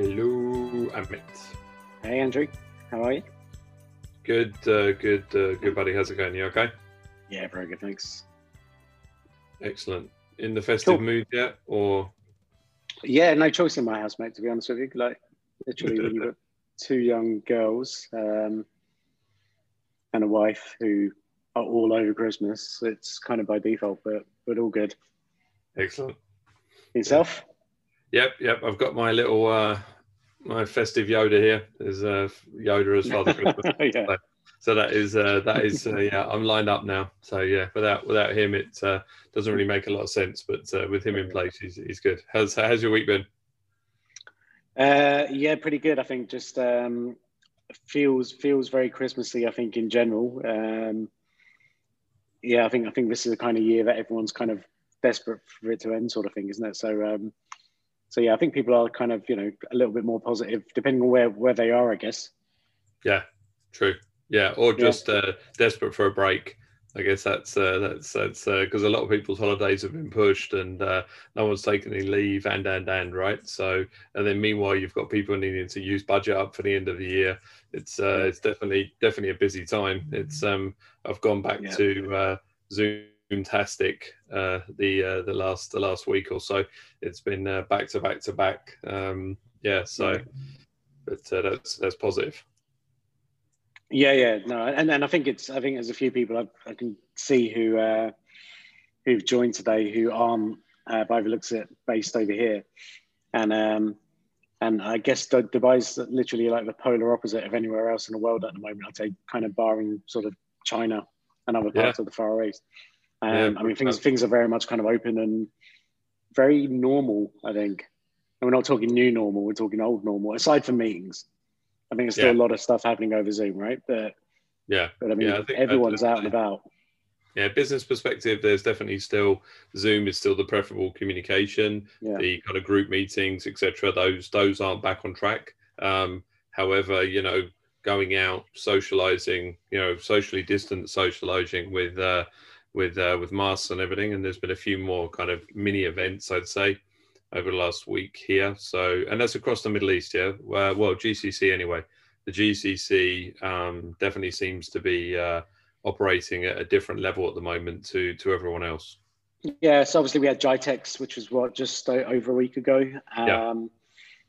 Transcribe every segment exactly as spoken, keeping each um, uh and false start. Hello, Amit. Hey, Andrew. How are you? Good, uh, good, uh, good, buddy. How's it going? You okay? Yeah, very good. Thanks. Excellent. In the festive cool. mood yet, or? Yeah, no choice in my house, mate. To be honest with you, like literally, when you've got two young girls um, and a wife who are all over Christmas, it's kind of by default, but but all good. Excellent. Yourself? Yep, yep. I've got my little. Uh, My festive Yoda here is uh, Yoda as Father Christmas. yeah. so, so that is uh, that is uh, yeah. I'm lined up now. So yeah, without without him, it uh, doesn't really make a lot of sense. But uh, with him in place, he's he's good. How's how's your week been? Uh, yeah, pretty good. I think just um, feels feels very Christmassy. I think in general, um, yeah. I think I think this is the kind of year that everyone's kind of desperate for it to end, sort of thing, isn't it? So. Um, So yeah, I think people are kind of, you know, a little bit more positive, depending on where, where they are, I guess. Yeah, true. Yeah, or just yeah. Uh, desperate for a break. I guess that's uh, that's that's because uh, a lot of people's holidays have been pushed and uh, no one's taking any leave and and and right. So and then meanwhile you've got people needing to use budget up for the end of the year. It's uh, yeah. it's definitely definitely a busy time. It's um I've gone back yeah. to uh, Zoom. Fantastic! Uh, the uh, the last the last week or so, it's been uh, back to back to back. Um, yeah, so but uh, that's that's positive. Yeah, yeah, no, and and I think it's I think there's a few people I, I can see who uh, who've joined today who aren't uh, by the looks of it based over here, and um, and I guess Dubai's literally like the polar opposite of anywhere else in the world at the moment. I'd say kind of barring sort of China and other parts yeah. of the Far East. Um, yeah, I mean, things things are very much kind of open and very normal, I think. And we're not talking new normal, we're talking old normal, aside from meetings. I think there's still yeah. a lot of stuff happening over Zoom, right? But, yeah. But I mean, yeah, I think, everyone's out and about. Yeah, business perspective, there's definitely still, Zoom is still the preferable communication, yeah. the kind of group meetings, et cetera, those, those aren't back on track. Um, however, you know, going out, socializing, you know, socially distant socializing with... Uh, with uh, with masks and everything, and there's been a few more kind of mini events, I'd say, over the last week here. So, and that's across the Middle East, yeah? Uh, well, G C C anyway. The G C C um, definitely seems to be uh, operating at a different level at the moment to to everyone else. Yeah, so obviously we had G I T E X, which was what, just over a week ago. Um, yeah.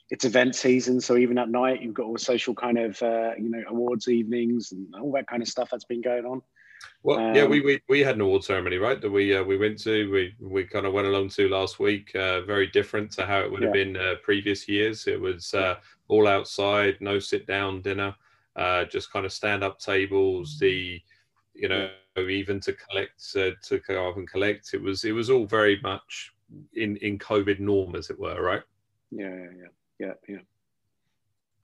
It's event season, so even at night, you've got all the social kind of, uh, you know, awards evenings and all that kind of stuff that's been going on. Well, um, yeah, we, we we had an award ceremony, right? That we uh, we went to, we we kind of went along to last week. Uh, very different to how it would yeah. have been uh, previous years. It was uh, all outside, no sit down dinner, uh, just kind of stand up tables. The you know even to collect uh, to go up and collect. It was it was all very much in in COVID norm, as it were, right? Yeah, yeah, yeah, yeah. yeah.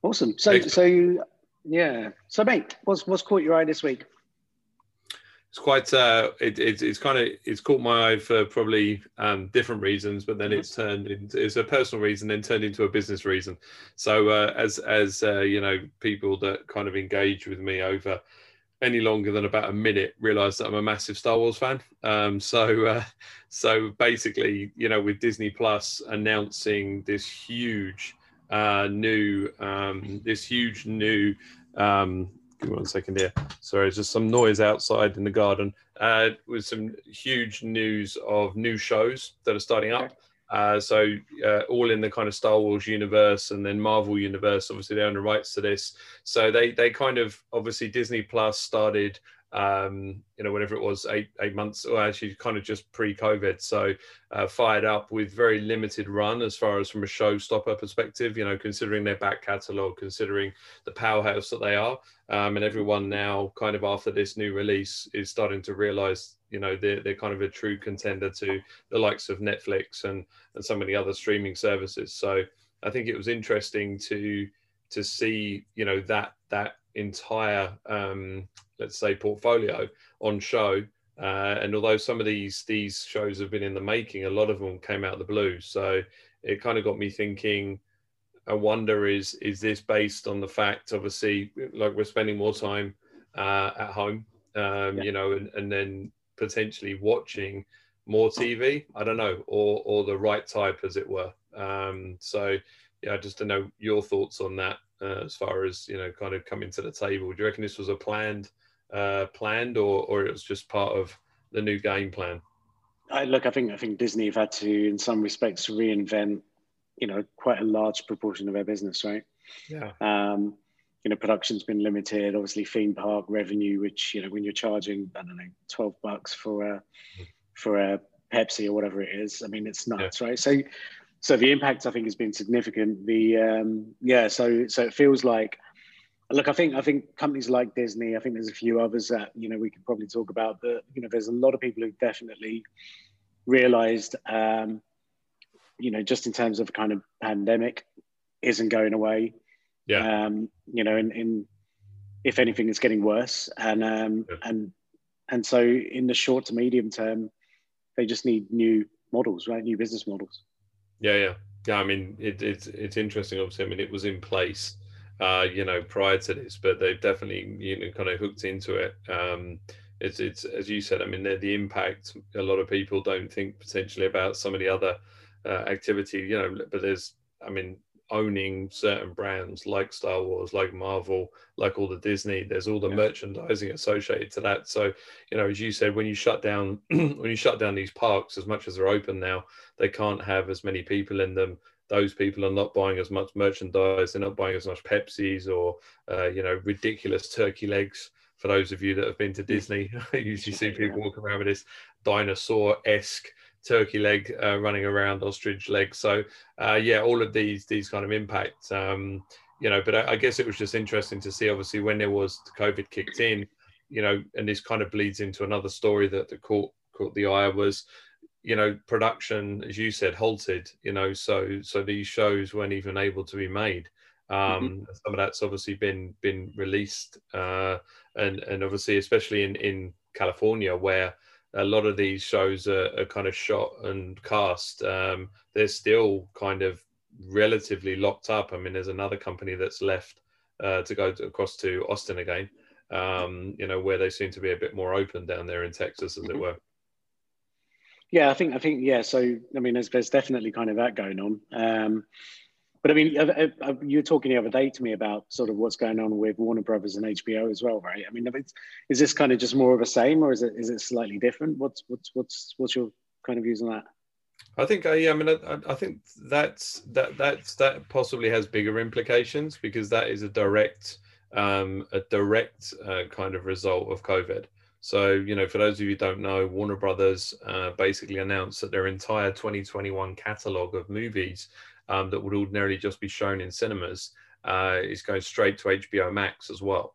Awesome. So Excellent. so yeah. So mate, what's what's caught your eye this week? It's quite, uh, it, it, it's kind of, it's caught my eye for probably um, different reasons, but then it's turned into, it's a personal reason, then turned into a business reason. So uh, as, as uh, you know, people that kind of engage with me over any longer than about a minute realize that I'm a massive Star Wars fan. Um, so, uh, so basically, you know, with Disney Plus announcing this huge uh, new, um, this huge new, um, give me one second here. Sorry, it's just some noise outside in the garden. Uh, with some huge news of new shows that are starting up. Uh, so uh, all in the kind of Star Wars universe and then Marvel universe. Obviously, they own the rights to this. So they they kind of obviously Disney Plus started. Um, you know, whatever it was, eight eight months, or actually kind of just pre-COVID. So uh, fired up with very limited run as far as from a showstopper perspective, you know, considering their back catalogue, considering the powerhouse that they are. Um, and everyone now kind of after this new release is starting to realise, you know, they're, they're kind of a true contender to the likes of Netflix and, and some of the other streaming services. So I think it was interesting to to see, you know, that that entire, um, let's say, portfolio on show. Uh, and although some of these these shows have been in the making, a lot of them came out of the blue. So it kind of got me thinking, I wonder, is is this based on the fact, obviously, like we're spending more time uh, at home, um, yeah. you know, and, and then potentially watching more T V? I don't know, or or the right type, as it were. Um, so yeah, just to know your thoughts on that uh, as far as, you know, kind of coming to the table. Do you reckon this was a planned uh, planned or, or it was just part of the new game plan? I, look, I think I think Disney have had to, in some respects, reinvent, you know, quite a large proportion of their business, right? Yeah. Um, you know, production's been limited. Obviously, theme park revenue, which, you know, when you're charging, I don't know, twelve bucks for a for a Pepsi or whatever it is, I mean, it's nuts, yeah. right? So, so the impact I think has been significant. The um, yeah, so so it feels like, look, I think I think companies like Disney, I think there's a few others that, you know, we could probably talk about, but, you know, there's a lot of people who definitely realized, um, you know, just in terms of kind of pandemic isn't going away. Yeah. Um, you know, in, in if anything, it's getting worse, and um, yeah. and and so in the short to medium term, they just need new models, right? New business models. Yeah, yeah, yeah. I mean, it, it's it's interesting. Obviously, I mean, it was in place, uh, you know, prior to this, but they've definitely, you know, kind of hooked into it. Um, it's it's as you said. I mean, the impact. A lot of people don't think potentially about some of the other uh, activity, you know, but there's, I mean, owning certain brands like Star Wars, like Marvel, like all the Disney, there's all the yeah. merchandising associated to that. So, you know, as you said, when you shut down when you shut down these parks, as much as they're open now, they can't have as many people in them. Those people are not buying as much merchandise, they're not buying as much Pepsis or uh, you know, ridiculous turkey legs. For those of you that have been to Disney, I usually see people yeah. walking around with this dinosaur-esque turkey leg uh, running around, ostrich leg. So uh, yeah, all of these these kind of impacts, um, you know, but I, I guess it was just interesting to see, obviously, when there was the COVID kicked in, you know, and this kind of bleeds into another story that the court caught the eye was, you know, production, as you said, halted, you know, so so these shows weren't even able to be made. Um, mm-hmm. Some of that's obviously been been released uh, and, and obviously, especially in, in California, where a lot of these shows are, are kind of shot and cast. Um, they're still kind of relatively locked up. I mean, there's another company that's left uh, to go to, across to Austin again, um, you know, where they seem to be a bit more open down there in Texas, as mm-hmm. it were. Yeah, I think, I think, yeah. So, I mean, there's, there's definitely kind of that going on. Um, but I mean, I, I, you were talking the other day to me about sort of what's going on with Warner Brothers and H B O as well, right? I mean, it's, is this kind of just more of the same, or is it is it slightly different? What's what's what's what's your kind of views on that? I think I, I mean, I, I think that's that that's that possibly has bigger implications, because that is a direct um, a direct uh, kind of result of COVID. So, you know, for those of you who don't know, Warner Brothers uh, basically announced that their entire twenty twenty-one catalog of movies Um, that would ordinarily just be shown in cinemas uh, is going straight to H B O Max as well.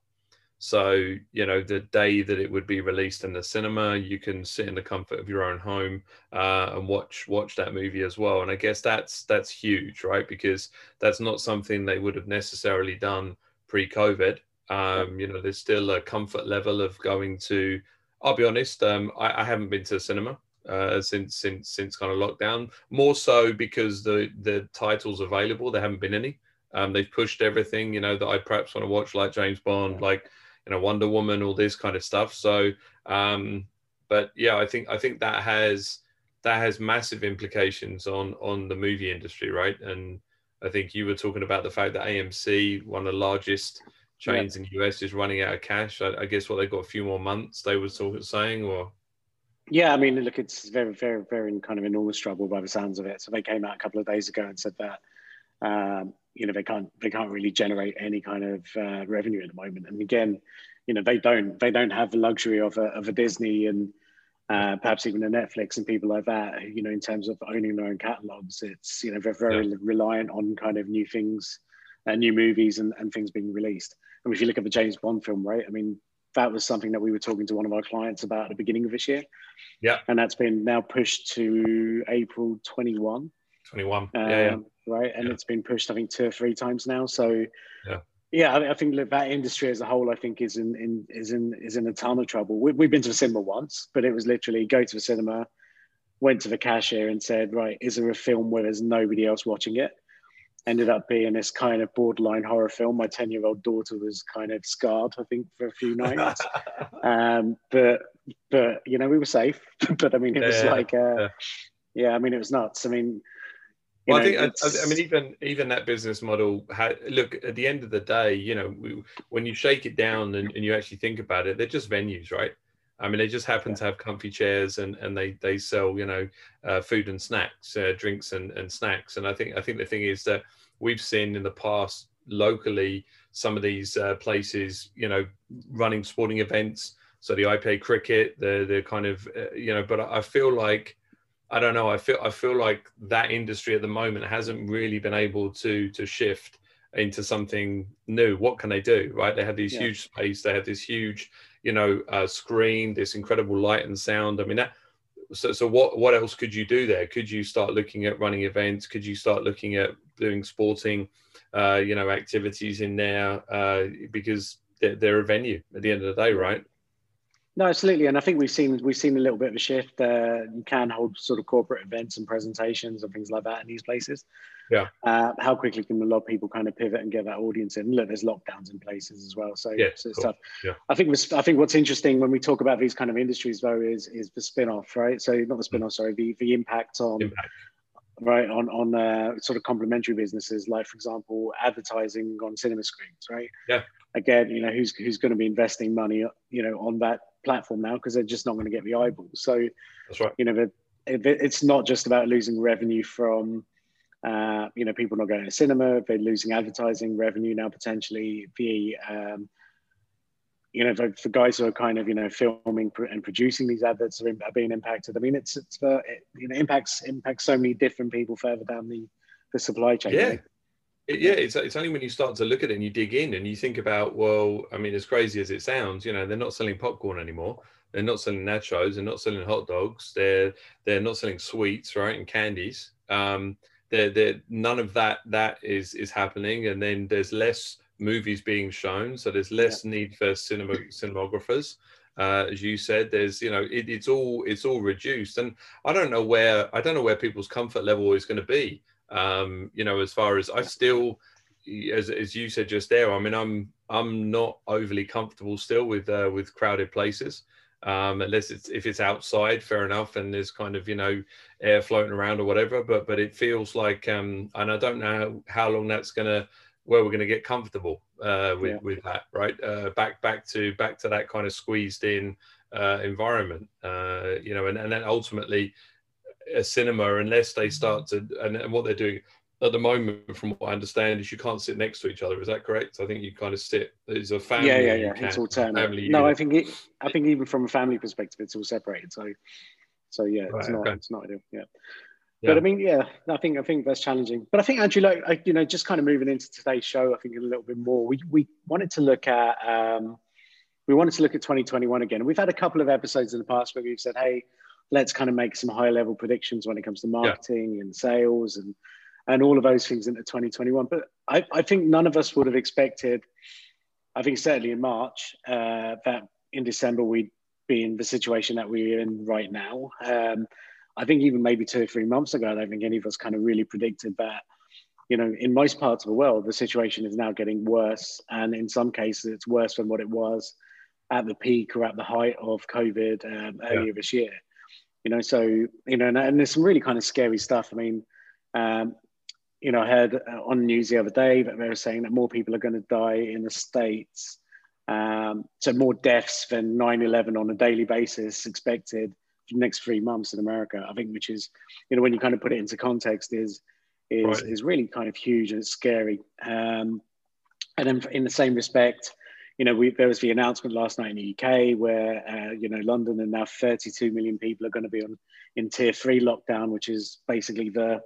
So, you know, the day that it would be released in the cinema, you can sit in the comfort of your own home uh, and watch watch that movie as well. And I guess that's that's huge, right? Because that's not something they would have necessarily done pre-COVID. Um, you know, there's still a comfort level of going to, I'll be honest, um, I, I haven't been to the cinema Uh, since since since kind of lockdown, more so because the the titles available, there haven't been any. Um, they've pushed everything, you know, that I perhaps want to watch, like James Bond, like, you know, Wonder Woman, all this kind of stuff. So, um, but yeah, I think I think that has that has massive implications on on the movie industry, right? And I think you were talking about the fact that A M C, one of the largest chains yeah. in the U S, is running out of cash. I, I guess what they've got a few more months. They were sort of saying, or. Yeah, I mean, look, it's very, very, very in kind of enormous trouble by the sounds of it. So they came out a couple of days ago and said that, um, you know, they can't, they can't really generate any kind of uh, revenue at the moment. And again, you know, they don't, they don't have the luxury of a, of a Disney and uh, perhaps even a Netflix and people like that. You know, in terms of owning their own catalogs, it's, you know, they're very yeah. reliant on kind of new things, uh, new movies and, and things being released. I mean, if you look at the James Bond film, right? I mean, that was something that we were talking to one of our clients about at the beginning of this year. Yeah. And that's been now pushed to April twenty-first. twenty-one. Um, yeah, yeah. Right. And yeah. it's been pushed, I think, two or three times now. So yeah, yeah I, I think look, that industry as a whole, I think is in, in, is in, is in a ton of trouble. We, we've been to the cinema once, but it was literally go to the cinema, went to the cashier and said, right, is there a film where there's nobody else watching it? Ended up being this kind of borderline horror film. My ten-year-old daughter was kind of scarred, I think, for a few nights. um, but, but you know, we were safe. But, I mean, it yeah, was like, uh, yeah. yeah, I mean, it was nuts. I mean, Well, know, I think I, I mean even even that business model. Had, look, at the end of the day, you know, we, when you shake it down and, and you actually think about it, they're just venues, right? I mean, they just happen yeah. to have comfy chairs, and, and they they sell, you know, uh, food and snacks, uh, drinks and, and snacks. And I think I think the thing is that we've seen in the past locally some of these uh, places, you know, running sporting events. So the I P A cricket, the the kind of uh, you know, but I feel like. I don't know. I feel I feel like that industry at the moment hasn't really been able to to shift into something new. What can they do, right? They have these yeah. huge space. They have this huge, you know, uh, screen, this incredible light and sound. I mean, that. So so what what else could you do there? Could you start looking at running events? Could you start looking at doing sporting, uh, you know, activities in there? Uh, because they're, they're a venue at the end of the day, right? No, absolutely, and I think we've seen we've seen a little bit of a shift. Uh, you can hold sort of corporate events and presentations and things like that in these places. Yeah. Uh, how quickly can a lot of people kind of pivot and get that audience in? Look, there's lockdowns in places as well, so, yeah, so it's tough. Yeah. I think I think what's interesting when we talk about these kind of industries though is is the spin-off, right? So not the spin-off, sorry, the the impact on. Impact. Right on on uh, sort of complementary businesses, like for example advertising on cinema screens, right? Yeah. Again, you know, who's who's going to be investing money, you know, on that platform now, because they're just not going to get the eyeballs. So that's right. You know, the, it, it's not just about losing revenue from uh, you know, people not going to cinema. They're losing advertising revenue now potentially. The um, you know, for, for guys who are kind of, you know, filming and producing these adverts are, in, are being impacted. I mean, it's, it's uh, it, you know, impacts impacts so many different people further down the, the supply chain. Yeah, it, yeah. It's it's only when you start to look at it and you dig in and you think about, well, I mean, as crazy as it sounds, you know, they're not selling popcorn anymore. They're not selling nachos. They're not selling hot dogs. They're they're not selling sweets, right, and candies. Um, they're they're none of that that is is happening. And then there's less movies being shown, so there's less yeah. need for cinema cinematographers, uh, as you said. There's, you know, it, it's all it's all reduced, and I don't know where I don't know where people's comfort level is going to be. Um, you know, as far as I still, as as you said just there, I mean, I'm I'm not overly comfortable still with uh, with crowded places, um, unless it's if it's outside, fair enough, and there's kind of, you know, air floating around or whatever. But but it feels like, um, and I don't know how long that's going to. Where we're going to get comfortable uh, with yeah. with that, right? Uh, back back to back to that kind of squeezed in uh, environment, uh, you know, and, and then ultimately a cinema, unless they start to, and, and what they're doing at the moment, from what I understand, is you can't sit next to each other. Is that correct? I think you kind of sit. There's a family. Yeah, yeah, yeah. Can, it's all turned. Family no, unit. I think it, I think even from a family perspective, it's all separated. So, so yeah, right, it's not. Okay. It's not ideal. Yeah. Yeah. But I mean, yeah, I think I think that's challenging. But I think, Andrew, like, you know, just kind of moving into today's show, I think a little bit more. We we wanted to look at um, we wanted to look at twenty twenty-one again. We've had a couple of episodes in the past where we've said, hey, let's kind of make some high level predictions when it comes to marketing yeah. and sales and and all of those things into twenty twenty-one. But I, I think none of us would have expected. I think certainly in March uh, that in December we'd be in the situation that we're in right now. Um, I think even maybe two or three months ago, I don't think any of us kind of really predicted that, you know, in most parts of the world, the situation is now getting worse. And in some cases, it's worse than what it was at the peak or at the height of COVID um, earlier yeah. this year. You know, so, you know, and, and there's some really kind of scary stuff. I mean, um, you know, I heard on the news the other day that they were saying that more people are going to die in the States. Um, so more deaths than nine eleven on a daily basis expected. Next three months in America, I think, which is, you know, when you kind of put it into context, is is right. is really kind of huge, and it's scary. Um, and then in the same respect, you know, we, there was the announcement last night in the U K where uh, you know, London and now thirty-two million people are going to be on in tier three lockdown, which is basically the,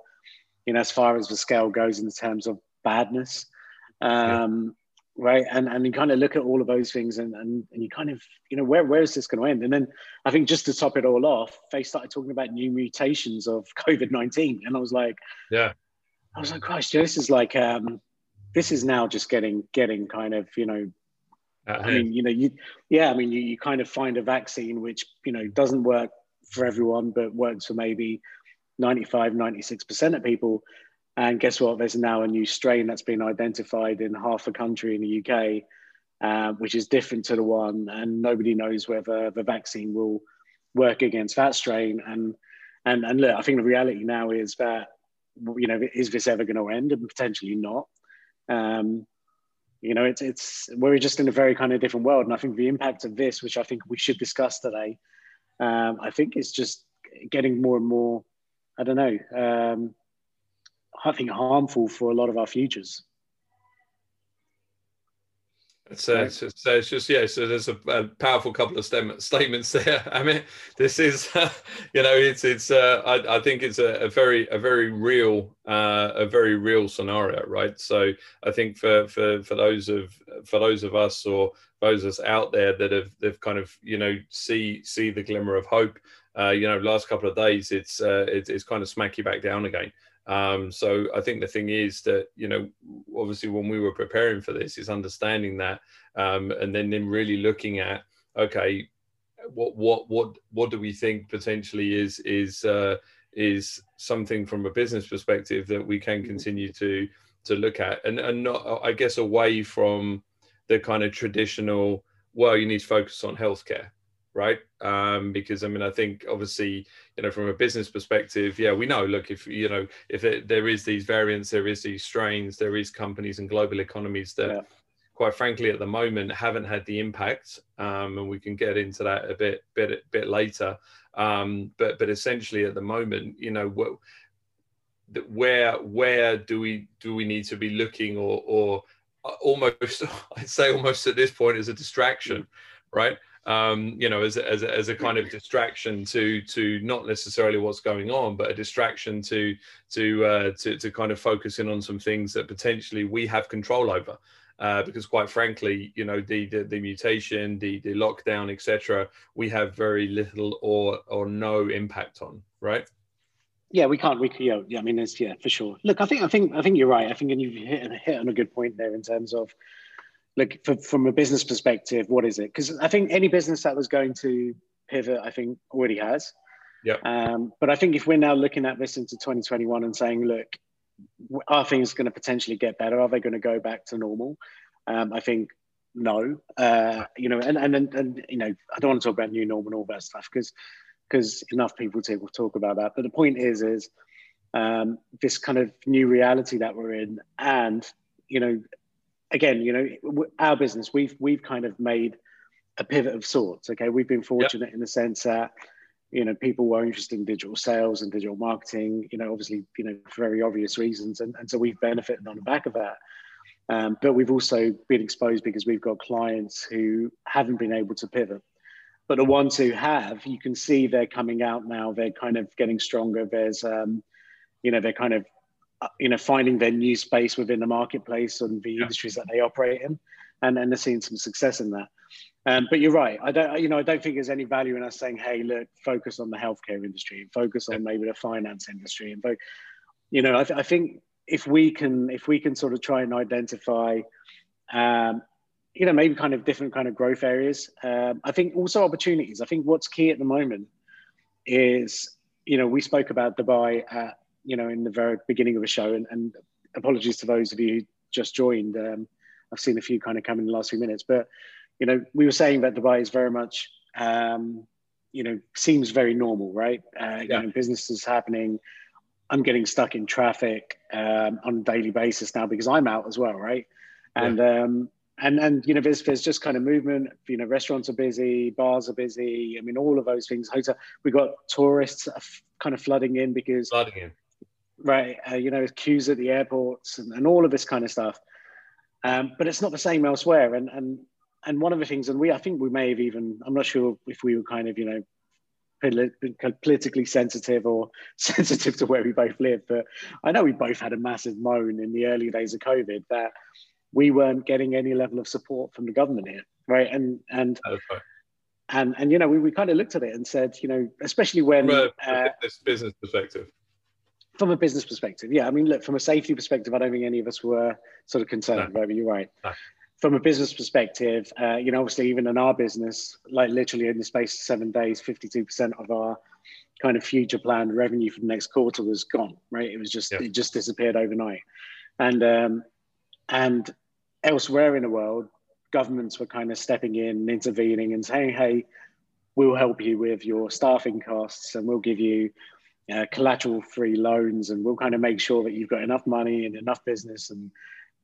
you know, as far as the scale goes in terms of badness, um, yeah. right? And and you kind of look at all of those things, and and and you kind of, you know, where where is this going to end? And then I think just to top it all off, they started talking about new mutations of COVID nineteen. And I was like, yeah, I was like, gosh, this is like, um, this is now just getting, getting kind of, you know, uh-huh. I mean, you know, you, yeah, I mean, you, you kind of find a vaccine, which, you know, doesn't work for everyone, but works for maybe ninety-five, ninety-six percent of people. And guess what? There's now a new strain that's been identified in half a country in the U K. Uh, which is different to the one, and nobody knows whether the vaccine will work against that strain. And and and look, I think the reality now is that you know, is this ever going to end? And potentially not. Um, you know, it's, it's, we're just in a very kind of different world. And I think the impact of this, which I think we should discuss today, um, I think it's just getting more and more, I don't know, um, I think harmful for a lot of our futures. So, so, so it's just, yeah, so there's a, a powerful couple of stem, statements there. I mean, this is, uh, you know, it's, it's, uh, I, I think it's a, a very, a very real, uh, a very real scenario, right? So I think for, for, for those of, for those of us or those of us out there that have, they've kind of, you know, see, see the glimmer of hope, uh, you know, last couple of days, it's, uh, it's, it's kind of smack you back down again. Um, so I think the thing is that, you know, obviously when we were preparing for this is understanding that, um, and then, then really looking at, okay, what, what, what, what do we think potentially is, is, uh, is something from a business perspective that we can continue to, to look at and, and not, I guess, away from the kind of traditional, well, you need to focus on healthcare. Right. Um, because, I mean, I think obviously, you know, from a business perspective, yeah, we know, look, if, you know, if it, there is these variants, there is these strains, there is companies and global economies that, yeah. quite frankly, at the moment, haven't had the impact. Um, and we can get into that a bit, bit, bit later. Um, but, but essentially at the moment, you know, what, where, where do we, do we need to be looking or, or almost, I'd say almost at this point as a distraction, mm-hmm. right? Um, you know, as a, as, a, as a kind of distraction to to not necessarily what's going on, but a distraction to to uh, to, to kind of focus in on some things that potentially we have control over, uh, because quite frankly, you know, the the, the mutation, the the lockdown, et cetera, we have very little or or no impact on, right? Yeah, we can't. We you know, yeah, I mean, it's, yeah, for sure. Look, I think I think I think you're right. I think and you've hit hit on a good point there in terms of. Like for, from a business perspective, what is it? Because I think any business that was going to pivot, I think already has. Yeah. Um, but I think if we're now looking at this into twenty twenty-one and saying, look, are things going to potentially get better? Are they going to go back to normal? Um, I think no. Uh, you know, and, and and and you know, I don't want to talk about new normal and all that stuff because because enough people will talk about that. But the point is, is um, this kind of new reality that we're in, and you know. Again, you know, our business, we've we've kind of made a pivot of sorts. Okay, we've been fortunate yep. in the sense that, you know, people were interested in digital sales and digital marketing. You know, obviously, you know, for very obvious reasons, and, and so we've benefited on the back of that. Um, but we've also been exposed because we've got clients who haven't been able to pivot. But the ones who have, you can see they're coming out now. They're kind of getting stronger. There's, um, you know, they're kind of. you know, finding their new space within the marketplace and the yeah. industries that they operate in, and and they're seeing some success in that. Um, but you're right. I don't, you know, I don't think there's any value in us saying, hey, look, focus on the healthcare industry, focus on maybe the finance industry, and you know, I, th I think if we can, if we can sort of try and identify, um, you know, maybe kind of different kind of growth areas. Um, I think also opportunities. I think what's key at the moment is, you know, we spoke about Dubai at. You know, in the very beginning of the show, and, and apologies to those of you who just joined. Um, I've seen a few kind of come in the last few minutes, but you know, we were saying that Dubai is very much, um, you know, seems very normal, right? Uh, yeah. You know, business is happening. I'm getting stuck in traffic um, on a daily basis now because I'm out as well, right? And yeah. um, and and you know, there's there's just kind of movement. You know, restaurants are busy, bars are busy. I mean, all of those things. Hotel. We got tourists kind of flooding in because. Flooding in. Right, uh, you know, queues at the airports and, and all of this kind of stuff. Um, but it's not the same elsewhere. And and and one of the things, and we, I think we may have even, I'm not sure if we were kind of, you know, polit politically sensitive or sensitive to where we both live, but I know we both had a massive moan in the early days of COVID that we weren't getting any level of support from the government here, right? And and. Okay. And and you know, we we kind of looked at it and said, you know, especially when from a uh, business perspective. From a business perspective, yeah. I mean, look, from a safety perspective, I don't think any of us were sort of concerned, no. right? But you're right. No. From a business perspective, uh, you know, obviously even in our business, like literally in the space of seven days, fifty-two percent of our kind of future planned revenue for the next quarter was gone, right? It was just, yeah. it just disappeared overnight. And, um, and elsewhere in the world, governments were kind of stepping in, intervening and saying, hey, we'll help you with your staffing costs and we'll give you uh, collateral-free loans, and we'll kind of make sure that you've got enough money and enough business and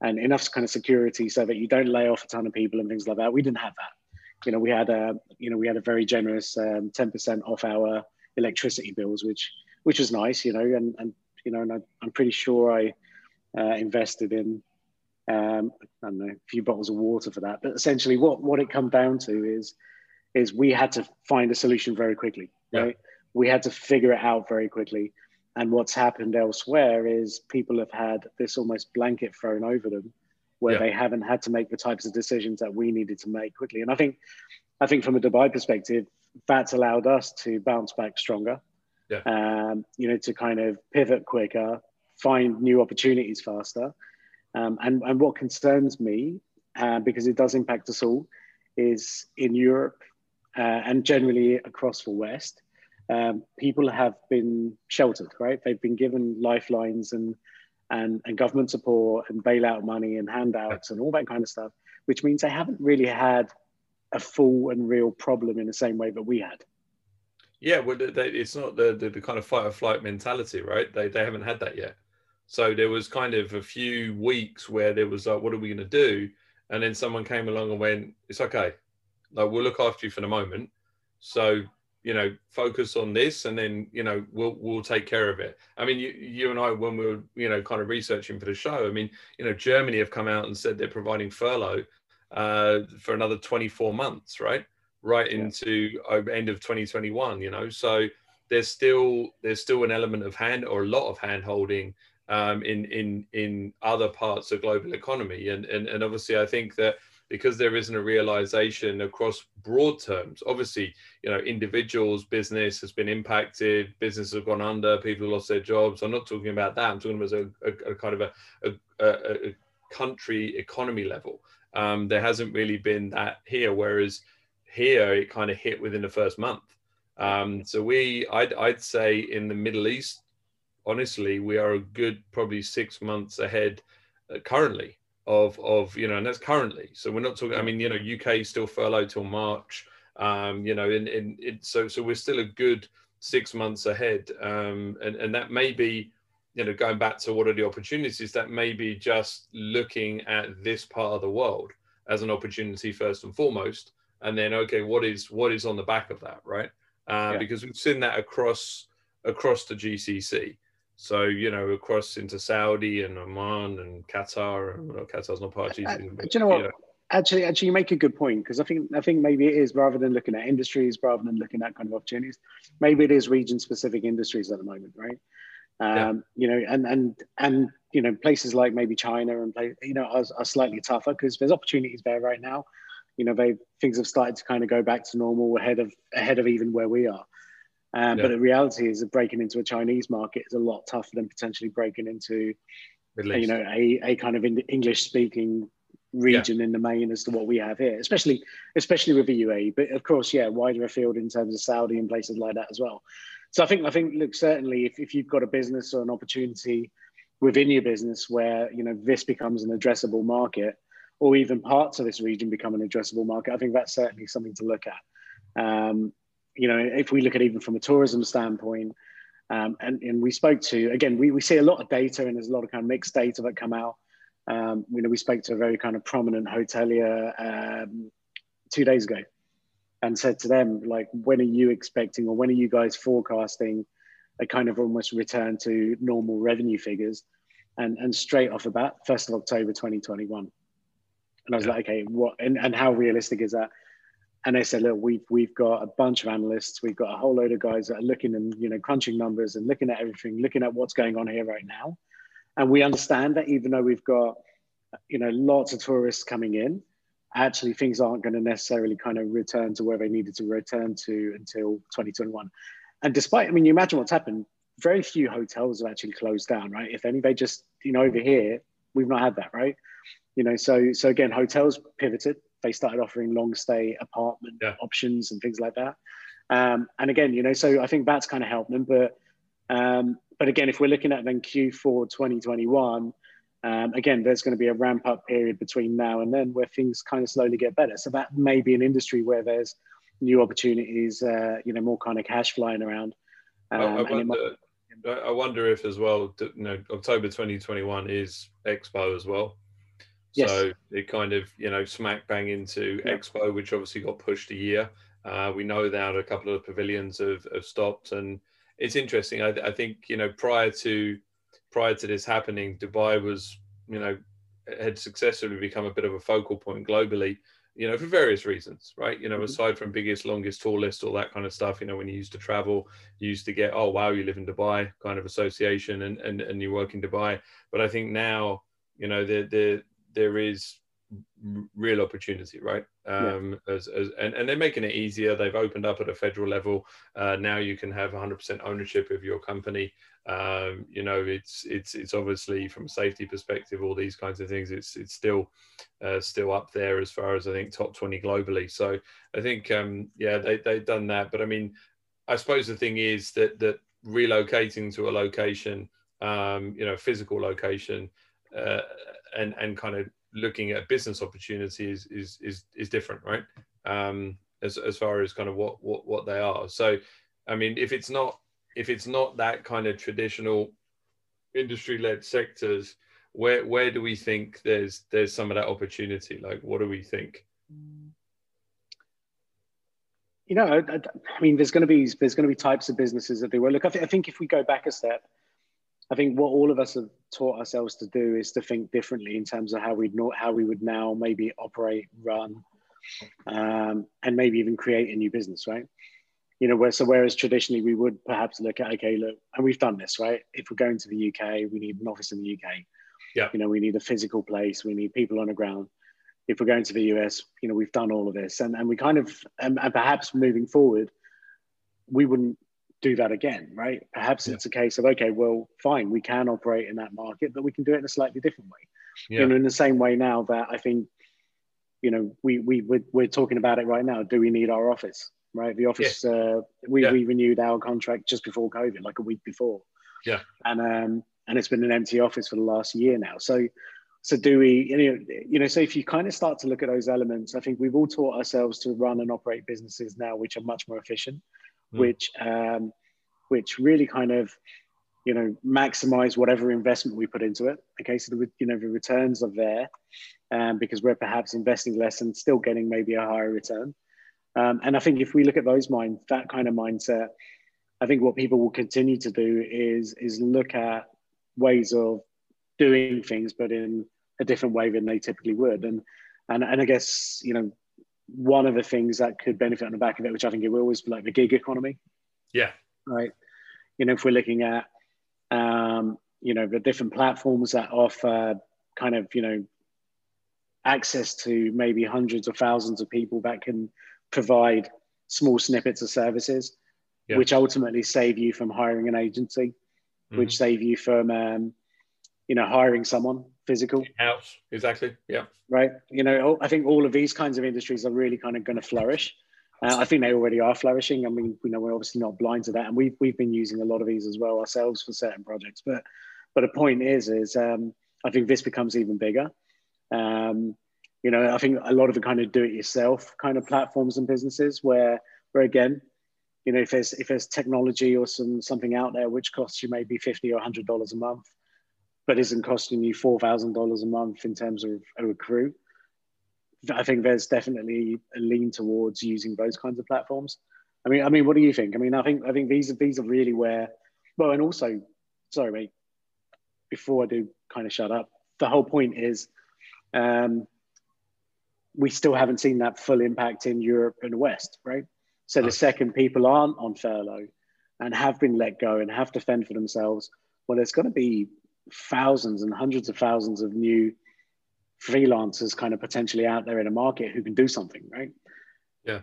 and enough kind of security so that you don't lay off a ton of people and things like that. We didn't have that. You know, we had a you know we had a very generous um, ten percent off our electricity bills, which which was nice. You know, and and you know, and I, I'm pretty sure I uh, invested in um, I don't know a few bottles of water for that. But essentially, what what it come down to is is we had to find a solution very quickly. Right? Yeah. We had to figure it out very quickly. And what's happened elsewhere is people have had this almost blanket thrown over them where yeah. they haven't had to make the types of decisions that we needed to make quickly. And I think I think from a Dubai perspective, that's allowed us to bounce back stronger, yeah. um, you know, to kind of pivot quicker, find new opportunities faster. Um, and, and what concerns me, uh, because it does impact us all, is in Europe uh, and generally across the West, Um, people have been sheltered, right? They've been given lifelines and, and and government support and bailout money and handouts and all that kind of stuff, which means they haven't really had a full and real problem in the same way that we had. Yeah, well, they, it's not the, the, the kind of fight or flight mentality, right? They, they haven't had that yet. So there was kind of a few weeks where there was like, what are we going to do? And then someone came along and went, it's okay. Like, we'll look after you for the moment. So... you know, focus on this, and then, you know, we'll we'll take care of it. I mean, you you and I, when we were, you know, kind of researching for the show, I mean, you know, Germany have come out and said they're providing furlough uh, for another twenty-four months, right? Right into yeah. end of twenty twenty-one, you know. So there's still there's still an element of hand or a lot of hand holding um, in in in other parts of global economy, and and and obviously, I think that. Because there isn't a realization across broad terms. Obviously, you know, individuals, business has been impacted, businesses have gone under, people have lost their jobs. I'm not talking about that. I'm talking about a, a, a kind of a, a, a country economy level. Um, there hasn't really been that here, whereas here it kind of hit within the first month. Um, so we, I'd, I'd say in the Middle East, honestly, we are a good probably six months ahead currently. Of, of, you know, and that's currently. So we're not talking, I mean, you know, U K still furlough till March, um, you know, and, and it, so, so we're still a good six months ahead. Um, and, and that may be, you know, going back to what are the opportunities, that may be just looking at this part of the world as an opportunity first and foremost. And then, okay, what is, what is on the back of that, right? Uh, yeah. Because we've seen that across, across the G C C. So, you know, across into Saudi and Oman and Qatar, and well, Qatar's not part of G C C. Do you know what? You know. Actually, actually, you make a good point, because I think I think maybe it is, rather than looking at industries, rather than looking at kind of opportunities, maybe it is region-specific industries at the moment, right? Um, yeah. You know, and and and you know, places like maybe China and place, you know, are, are slightly tougher because there's opportunities there right now. You know, they things have started to kind of go back to normal ahead of ahead of even where we are. Um, yeah. But the reality is that breaking into a Chinese market is a lot tougher than potentially breaking into, you know, a, a kind of English-speaking region yeah. in the main as to what we have here, especially especially with the U A E. But of course, yeah, wider afield in terms of Saudi and places like that as well. So I think I think look, certainly if, if you've got a business or an opportunity within your business where, you know, this becomes an addressable market, or even parts of this region become an addressable market, I think that's certainly something to look at. Um, You know, if we look at even from a tourism standpoint, um, and, and we spoke to, again, we, we see a lot of data, and there's a lot of kind of mixed data that come out. Um, you know, we spoke to a very kind of prominent hotelier um, two days ago and said to them, like, when are you expecting, or when are you guys forecasting a kind of almost return to normal revenue figures? And, and straight off the bat, first of October twenty twenty-one. And I was yeah. like, okay, what, and, and how realistic is that? And they said, look, we've, we've got a bunch of analysts. We've got a whole load of guys that are looking and, you know, crunching numbers and looking at everything, looking at what's going on here right now. And we understand that even though we've got, you know, lots of tourists coming in, actually things aren't going to necessarily kind of return to where they needed to return to until twenty twenty-one. And despite, I mean, you imagine what's happened, very few hotels have actually closed down, right? If any, they just, you know, over here, we've not had that, right? You know, so so again, hotels pivoted. They started offering long stay apartment yeah. options and things like that. Um, and again, you know, so I think that's kind of helped them. But um, but again, if we're looking at then Q four twenty twenty-one, um, again, there's going to be a ramp up period between now and then where things kind of slowly get better. So that may be an industry where there's new opportunities, uh, you know, more kind of cash flying around. Um, I, I wonder, and it might... I wonder if as well, you know, October twenty twenty-one is Expo as well. Yes. So it kind of, you know, smack bang into yeah. Expo, which obviously got pushed a year. Uh, we know that a couple of pavilions have, have stopped, and it's interesting. I, I think, you know, prior to prior to this happening, Dubai was, you know, had successfully become a bit of a focal point globally, you know, for various reasons, right? You know, mm-hmm. aside from biggest, longest, tallest, all that kind of stuff, you know, when you used to travel, you used to get, oh, wow, you live in Dubai kind of association, and, and, and you work in Dubai. But I think now, you know, the, the, there is real opportunity, right? Um, yeah. as, as, and, and they're making it easier. They've opened up at a federal level. Uh, now you can have one hundred percent ownership of your company. Um, you know, it's it's it's obviously from a safety perspective, all these kinds of things. It's it's still uh, still up there as far as I think top twenty globally. So I think um, yeah, they they've done that. But I mean, I suppose the thing is that that relocating to a location, um, you know, physical location, uh, and and kind of looking at business opportunities is is is different, right? Um, as as far as kind of what what what they are. So I mean, if it's not if it's not that kind of traditional industry-led sectors, where where do we think there's there's some of that opportunity? Like, what do we think? You know, I, I mean, there's going to be there's going to be types of businesses that they were. Look, I, th- I think if we go back a step, I think what all of us have taught ourselves to do is to think differently in terms of how we'd not how we would now maybe operate, run, um, and maybe even create a new business, right? You know, where, so whereas traditionally we would perhaps look at, okay, look, and we've done this, right? If we're going to the U K, we need an office in the U K. Yeah. You know, we need a physical place. We need people on the ground. If we're going to the U S, you know, we've done all of this. And, and we kind of, and, and perhaps moving forward, we wouldn't do that again, right? Perhaps yeah. it's a case of, okay, well, fine, we can operate in that market, but we can do it in a slightly different way. Yeah. You know, in the same way now that I think, you know, we, we, we're, we're talking about it right now. Do we need our office? Right, the office. Yes. Uh, we, yeah. we renewed our contract just before COVID, like a week before. Yeah, and um, and it's been an empty office for the last year now. So, so do we? You know, you know. So if you kind of start to look at those elements, I think we've all taught ourselves to run and operate businesses now, which are much more efficient, mm. which um, which really kind of, you know, maximize whatever investment we put into it. Okay, so the you know the returns are there, um, because we're perhaps investing less and still getting maybe a higher return. Um, and I think if we look at those mind, that kind of mindset, I think what people will continue to do is is look at ways of doing things, but in a different way than they typically would. And and and I guess, you know, one of the things that could benefit on the back of it, which I think it will, is like the gig economy. Yeah. Right. You know, if we're looking at, um, you know, the different platforms that offer kind of, you know, access to maybe hundreds or thousands of people that can provide small snippets of services, yeah. which ultimately save you from hiring an agency, mm-hmm. which save you from, um, you know, hiring someone physical. House, exactly, yeah. Right, you know, I think all of these kinds of industries are really kind of going to flourish. Uh, I think they already are flourishing. I mean, you know, we're obviously not blind to that, and we've we've been using a lot of these as well ourselves for certain projects. But but the point is, is um, I think this becomes even bigger. Um, You know, I think a lot of the kind of do-it-yourself kind of platforms and businesses where, where again, you know, if there's if there's technology or some something out there which costs you maybe fifty or a hundred dollars a month, but isn't costing you four thousand dollars a month in terms of a crew, I think there's definitely a lean towards using those kinds of platforms. I mean, I mean, what do you think? I mean, I think I think these are these are really where. Well, and also, sorry, mate. Before I do kind of shut up, the whole point is. Um, we still haven't seen that full impact in Europe and the West, right? So the second people aren't on furlough and have been let go and have to fend for themselves, well, there's going to be thousands and hundreds of thousands of new freelancers kind of potentially out there in a market who can do something, right? Yeah.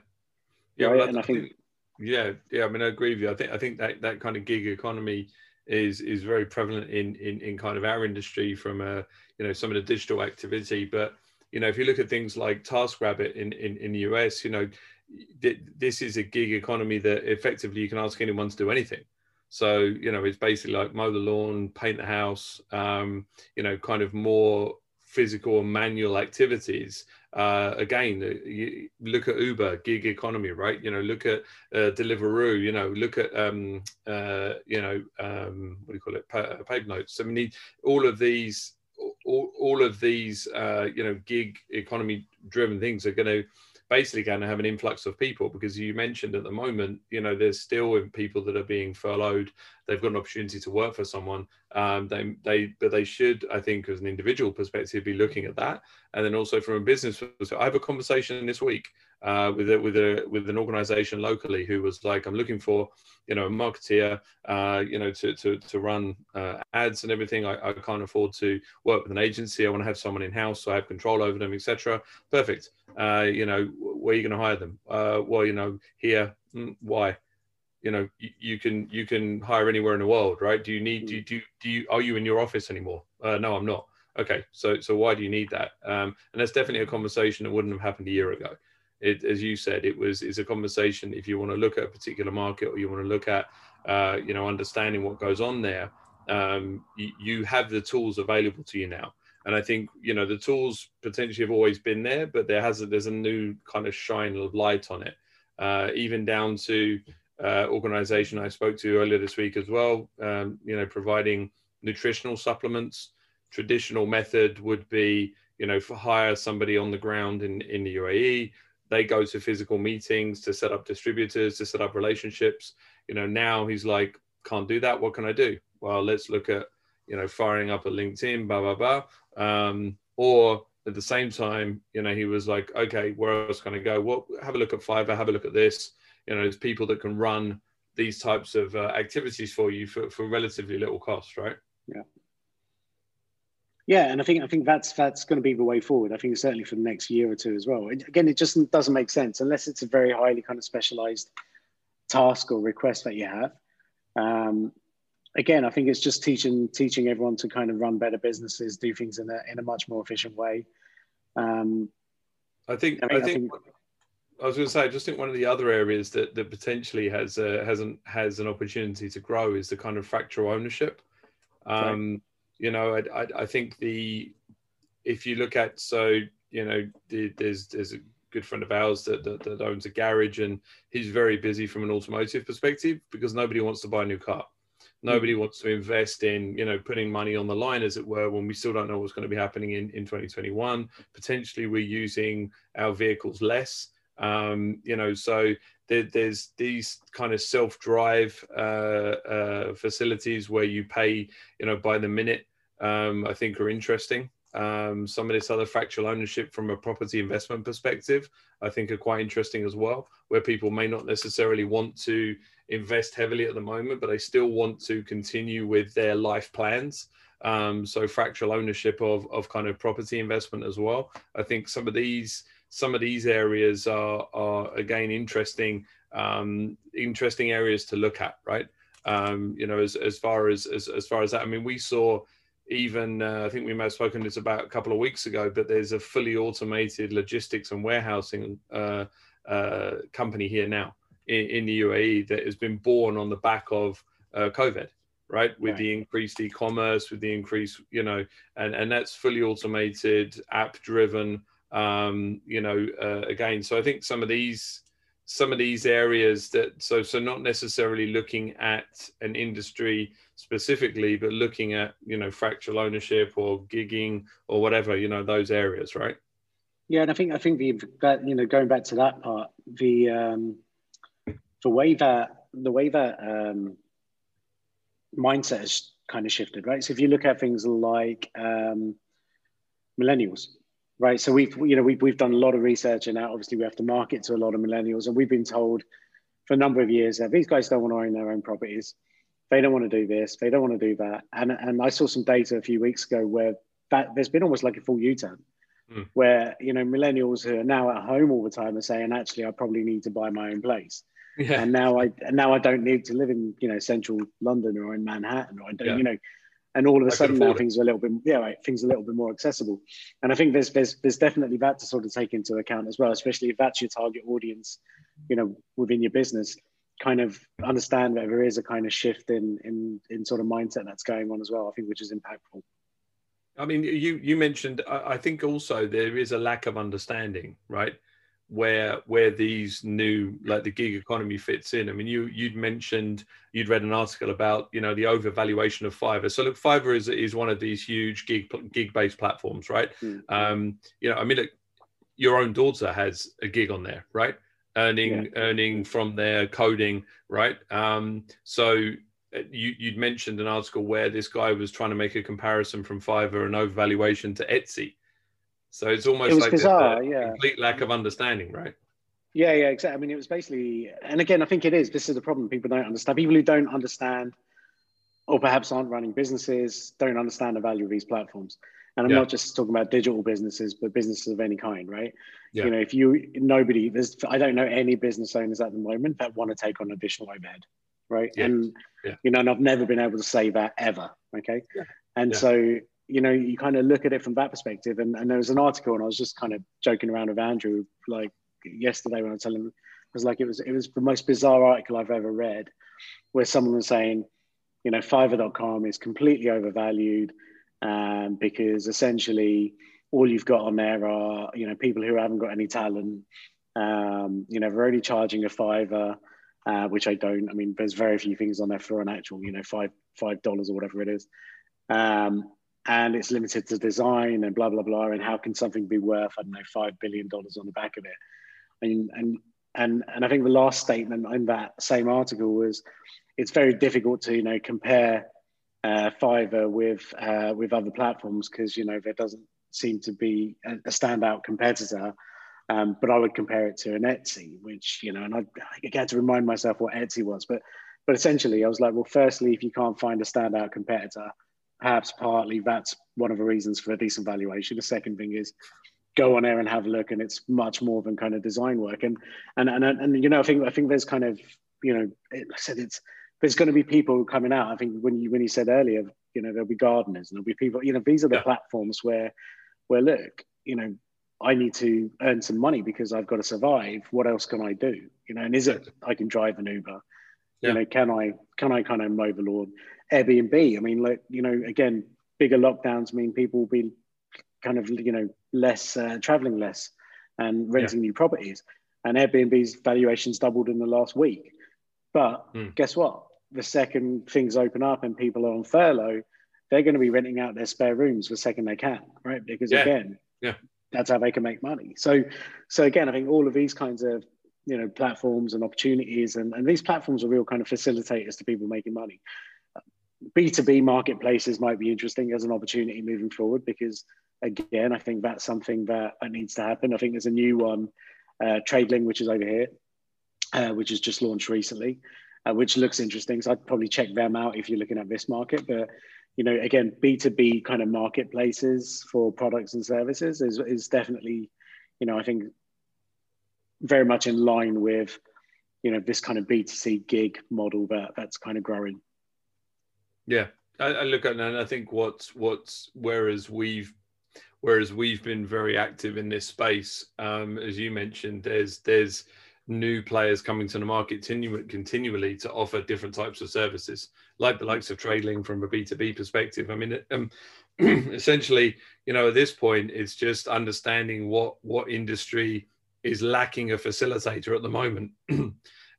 Yeah. Right? Well, and I think, I think, yeah, yeah. I mean, I agree with you. I think, I think that, that kind of gig economy is, is very prevalent in, in, in kind of our industry from a, you know, some of the digital activity, but, you know, if you look at things like TaskRabbit in, in, in the U S, you know, th- this is a gig economy that effectively you can ask anyone to do anything. So, you know, it's basically like mow the lawn, paint the house, um, you know, kind of more physical and manual activities Uh, again, you look at Uber, gig economy, right? You know, look at uh, Deliveroo, you know, look at, um, uh, you know, um, what do you call it? Pa- paid notes. I mean, all of these, all, all of these, uh, you know, gig economy driven things are going to basically going to have an influx of people, because you mentioned at the moment, you know, there's still people that are being furloughed. They've got an opportunity to work for someone. Um, they, they, but they should, I think, as an individual perspective, be looking at that. And then also from a business perspective, I have a conversation this week uh, with a, with a, with an organization locally who was like, I'm looking for, you know, a marketeer, uh, you know, to, to, to run uh, ads and everything. I, I can't afford to work with an agency. I want to have someone in house, so I have control over them, et cetera. Perfect. Uh, you know, where are you going to hire them? Uh, well, you know, here, why? You know, you, you can you can hire anywhere in the world, right? Do you need do you, do you, do you are you in your office anymore? Uh, no, I'm not. Okay, so so why do you need that? Um, and that's definitely a conversation that wouldn't have happened a year ago. It, as you said, it was is a conversation. If you want to look at a particular market, or you want to look at uh, you know, understanding what goes on there, um, you, you have the tools available to you now. And I think, you know, the tools potentially have always been there, but there has a, there's a new kind of shine of light on it, uh, even down to Uh, organization I spoke to earlier this week as well, um, you know, providing nutritional supplements. Traditional method would be, you know, for hire somebody on the ground in, in the U A E. They go to physical meetings to set up distributors, to set up relationships. You know, now he's like, can't do that. What can I do? Well, let's look at, you know, firing up a LinkedIn, blah, blah, blah. Um, or at the same time, you know, he was like, okay, where else can I go? Well, have a look at Fiverr, have a look at this. You know, there's people that can run these types of uh, activities for you for, for relatively little cost, right? Yeah. Yeah, and I think I think that's that's going to be the way forward. I think certainly for the next year or two as well. It, again, it just doesn't make sense unless it's a very highly kind of specialized task or request that you have. Um, again, I think it's just teaching teaching everyone to kind of run better businesses, do things in a in a much more efficient way. Um, I think I, mean, I think. I think I was going to say, I just think one of the other areas that, that potentially has a, has an, has an opportunity to grow is the kind of fractional ownership. Um, right. You know, I, I, I think the, if you look at, so, you know, the, there's, there's a good friend of ours that, that, that owns a garage, and he's very busy from an automotive perspective because nobody wants to buy a new car. Nobody wants to invest in, you know, putting money on the line, as it were, when we still don't know what's going to be happening in, in twenty twenty-one. Potentially we're using our vehicles less. Um, you know, so there, there's these kind of self-drive uh, uh, facilities where you pay, you know, by the minute, um, I think are interesting. Um, some of this other fractional ownership from a property investment perspective, I think are quite interesting as well, where people may not necessarily want to invest heavily at the moment, but they still want to continue with their life plans. Um, so fractional ownership of, of kind of property investment as well. I think some of these Some of these areas are, are again, interesting, um, interesting areas to look at, right? Um, you know, as, as far as, as as far as that, I mean, we saw even, uh, I think we may have spoken this about a couple of weeks ago, but there's a fully automated logistics and warehousing uh, uh, company here now in, in the U A E that has been born on the back of uh, COVID. Right, with right. the increased e-commerce, with the increase, you know, and, and that's fully automated, app-driven. Um, you know, uh, again, so I think some of these, some of these areas that, so, so not necessarily looking at an industry specifically, but looking at, you know, fractional ownership or gigging or whatever, you know, those areas, right? Yeah. And I think, I think the, that, you know, going back to that part, the, um, the way that, the way that, um, mindset has kind of shifted, right? So if you look at things like, um, millennials, right, so we've you know we've we've done a lot of research, and now obviously we have to market to a lot of millennials, and we've been told for a number of years that these guys don't want to own their own properties, they don't want to do this, they don't want to do that, and and I saw some data a few weeks ago where that there's been almost like a full U-turn, mm. where you know millennials who are now at home all the time are saying, actually I probably need to buy my own place, yeah. and now I and now I don't need to live in you know central London or in Manhattan, or I don't yeah. you know. And all of a sudden now things are a little bit, yeah, right, things are a little bit more accessible. And I think there's, there's there's definitely that to sort of take into account as well, especially if that's your target audience, you know, within your business, kind of understand that there is a kind of shift in in in sort of mindset that's going on as well, I think, which is impactful. I mean, you you mentioned, I think also there is a lack of understanding, right? Where where these new, like the gig economy fits in. I mean, you you'd mentioned, you'd read an article about, you know, the overvaluation of Fiverr. So look, Fiverr is is one of these huge gig gig based platforms, right? Mm. Um, you know, I mean, look, your own daughter has a gig on there, right? Earning yeah. earning from their coding, right? Um, so. You, you'd mentioned an article where this guy was trying to make a comparison from Fiverr and overvaluation to Etsy. So it's almost it like bizarre, a, a yeah. complete lack of understanding, right? Yeah, yeah, exactly. I mean, it was basically, and again, I think it is, this is the problem. People don't understand, people who don't understand or perhaps aren't running businesses don't understand the value of these platforms. And I'm yeah. not just talking about digital businesses, but businesses of any kind, right? Yeah. You know, if you, nobody, there's, I don't know any business owners at the moment that want to take on additional overhead. Right. Yeah. And, yeah. you know, and I've never been able to say that ever. Okay. Yeah. And yeah. so, you know, you kind of look at it from that perspective. And, and there was an article, and I was just kind of joking around with Andrew, like yesterday when I was telling him, it was like, it was, it was the most bizarre article I've ever read, where someone was saying, you know, Fiverr dot com is completely overvalued um, because essentially all you've got on there are, you know, people who haven't got any talent, um, you know, they're only charging a fiver. Uh, which I don't. I mean, there's very few things on there for an actual, you know, five five dollars or whatever it is, um, and it's limited to design and blah blah blah. And how can something be worth, I don't know, five billion dollars on the back of it? And and and and I think the last statement in that same article was, it's very difficult to you know compare uh, Fiverr with uh, with other platforms because you know there doesn't seem to be a, a standout competitor. Um, but I would compare it to an Etsy, which, you know, and I, I had to remind myself what Etsy was. But but essentially, I was like, well, firstly, if you can't find a standout competitor, perhaps partly that's one of the reasons for a decent valuation. The second thing is go on there and have a look. And it's much more than kind of design work. And, and, and, and you know, I think I think there's kind of, you know, it, I said it's there's going to be people coming out. I think when you, when you said earlier, you know, there'll be gardeners and there'll be people, you know, these are the yeah. platforms where, where, look, you know, I need to earn some money because I've got to survive. What else can I do? You know, and is it, I can drive an Uber, yeah. you know, can I, can I kind of mow the lawn? Airbnb. I mean, like, you know, again, bigger lockdowns mean people will be kind of, you know, less, uh, traveling less and renting yeah. new properties, and Airbnb's valuations doubled in the last week. But mm. guess what? The second things open up and people are on furlough, they're going to be renting out their spare rooms the second they can, right? Because yeah. again, yeah. that's how they can make money. So, so again, I think all of these kinds of, you know, platforms and opportunities, and, and these platforms are real kind of facilitators to people making money. B two B marketplaces might be interesting as an opportunity moving forward, because again, I think that's something that needs to happen. I think there's a new one, uh, TradeLink, which is over here, uh, which is just launched recently, uh, which looks interesting. So I'd probably check them out if you're looking at this market, but you know, again, B two B kind of marketplaces for products and services is, is definitely, you know, I think very much in line with, you know, this kind of B two C gig model that, that's kind of growing. Yeah, I, I look at it and I think what's, what's, whereas we've, whereas we've been very active in this space, um, as you mentioned, there's, there's new players coming to the market continu- continually to offer different types of services, like the likes of TradeLink from a B two B perspective. I mean, um, essentially, you know, at this point, it's just understanding what what industry is lacking a facilitator at the moment, you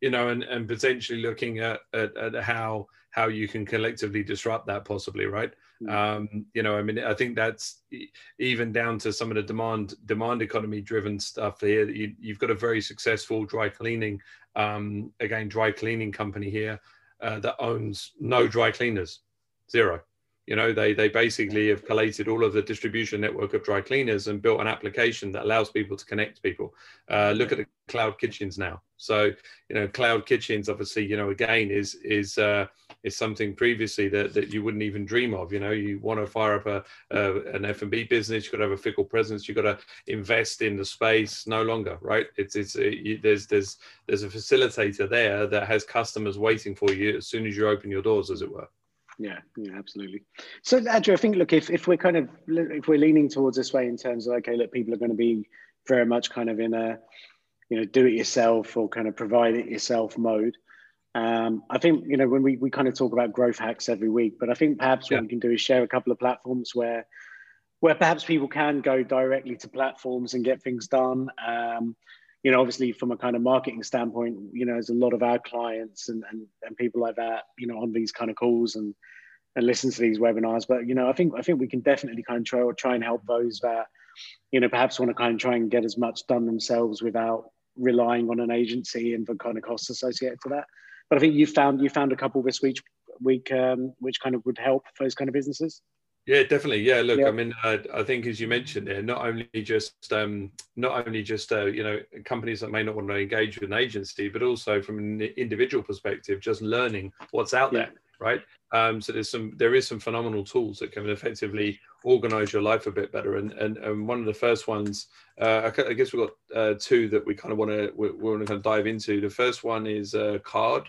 know, and, and potentially looking at, at, at how how you can collectively disrupt that possibly, right? Mm-hmm. Um, you know, I mean, I think that's even down to some of the demand demand economy driven stuff here. You, you've got a very successful dry cleaning, um, again, dry cleaning company here uh, that owns no dry cleaners, zero. You know, they they basically have collated all of the distribution network of dry cleaners and built an application that allows people to connect people. Uh, look at the cloud kitchens now. So, you know, cloud kitchens, obviously, you know, again, is is uh, is something previously that, that you wouldn't even dream of. You know, you want to fire up a, a an F and B business, you've got to have a physical presence, you've got to invest in the space. No longer, right? It's it's it, there's there's there's a facilitator there that has customers waiting for you as soon as you open your doors, as it were. Yeah, yeah, absolutely. So, Andrew, I think, look, if, if we're kind of, if we're leaning towards this way in terms of, okay, look, people are going to be very much kind of in a, you know, do it yourself or kind of provide it yourself mode. Um, I think, you know, when we, we kind of talk about growth hacks every week, but I think perhaps yeah. what we can do is share a couple of platforms where, where perhaps people can go directly to platforms and get things done. Um, you know, obviously from a kind of marketing standpoint, you know, there's a lot of our clients and, and, and people like that, you know, on these kind of calls and, and listen to these webinars. But, you know, I think I think we can definitely kind of try, or try and help those that, you know, perhaps want to kind of try and get as much done themselves without relying on an agency and the kind of costs associated to that. But I think you found you found a couple this week, week um, which kind of would help those kind of businesses. Yeah, definitely. Yeah, look, yeah. I mean, I, I think as you mentioned there, not only just um, not only just uh, you know, companies that may not want to engage with an agency, but also from an individual perspective, just learning what's out yeah. there, right? Um, so there's some there is some phenomenal tools that can effectively organize your life a bit better. And and, and one of the first ones, uh, I, I guess we've got uh, two that we kind of want to we, we want to kind of dive into. The first one is uh, Card.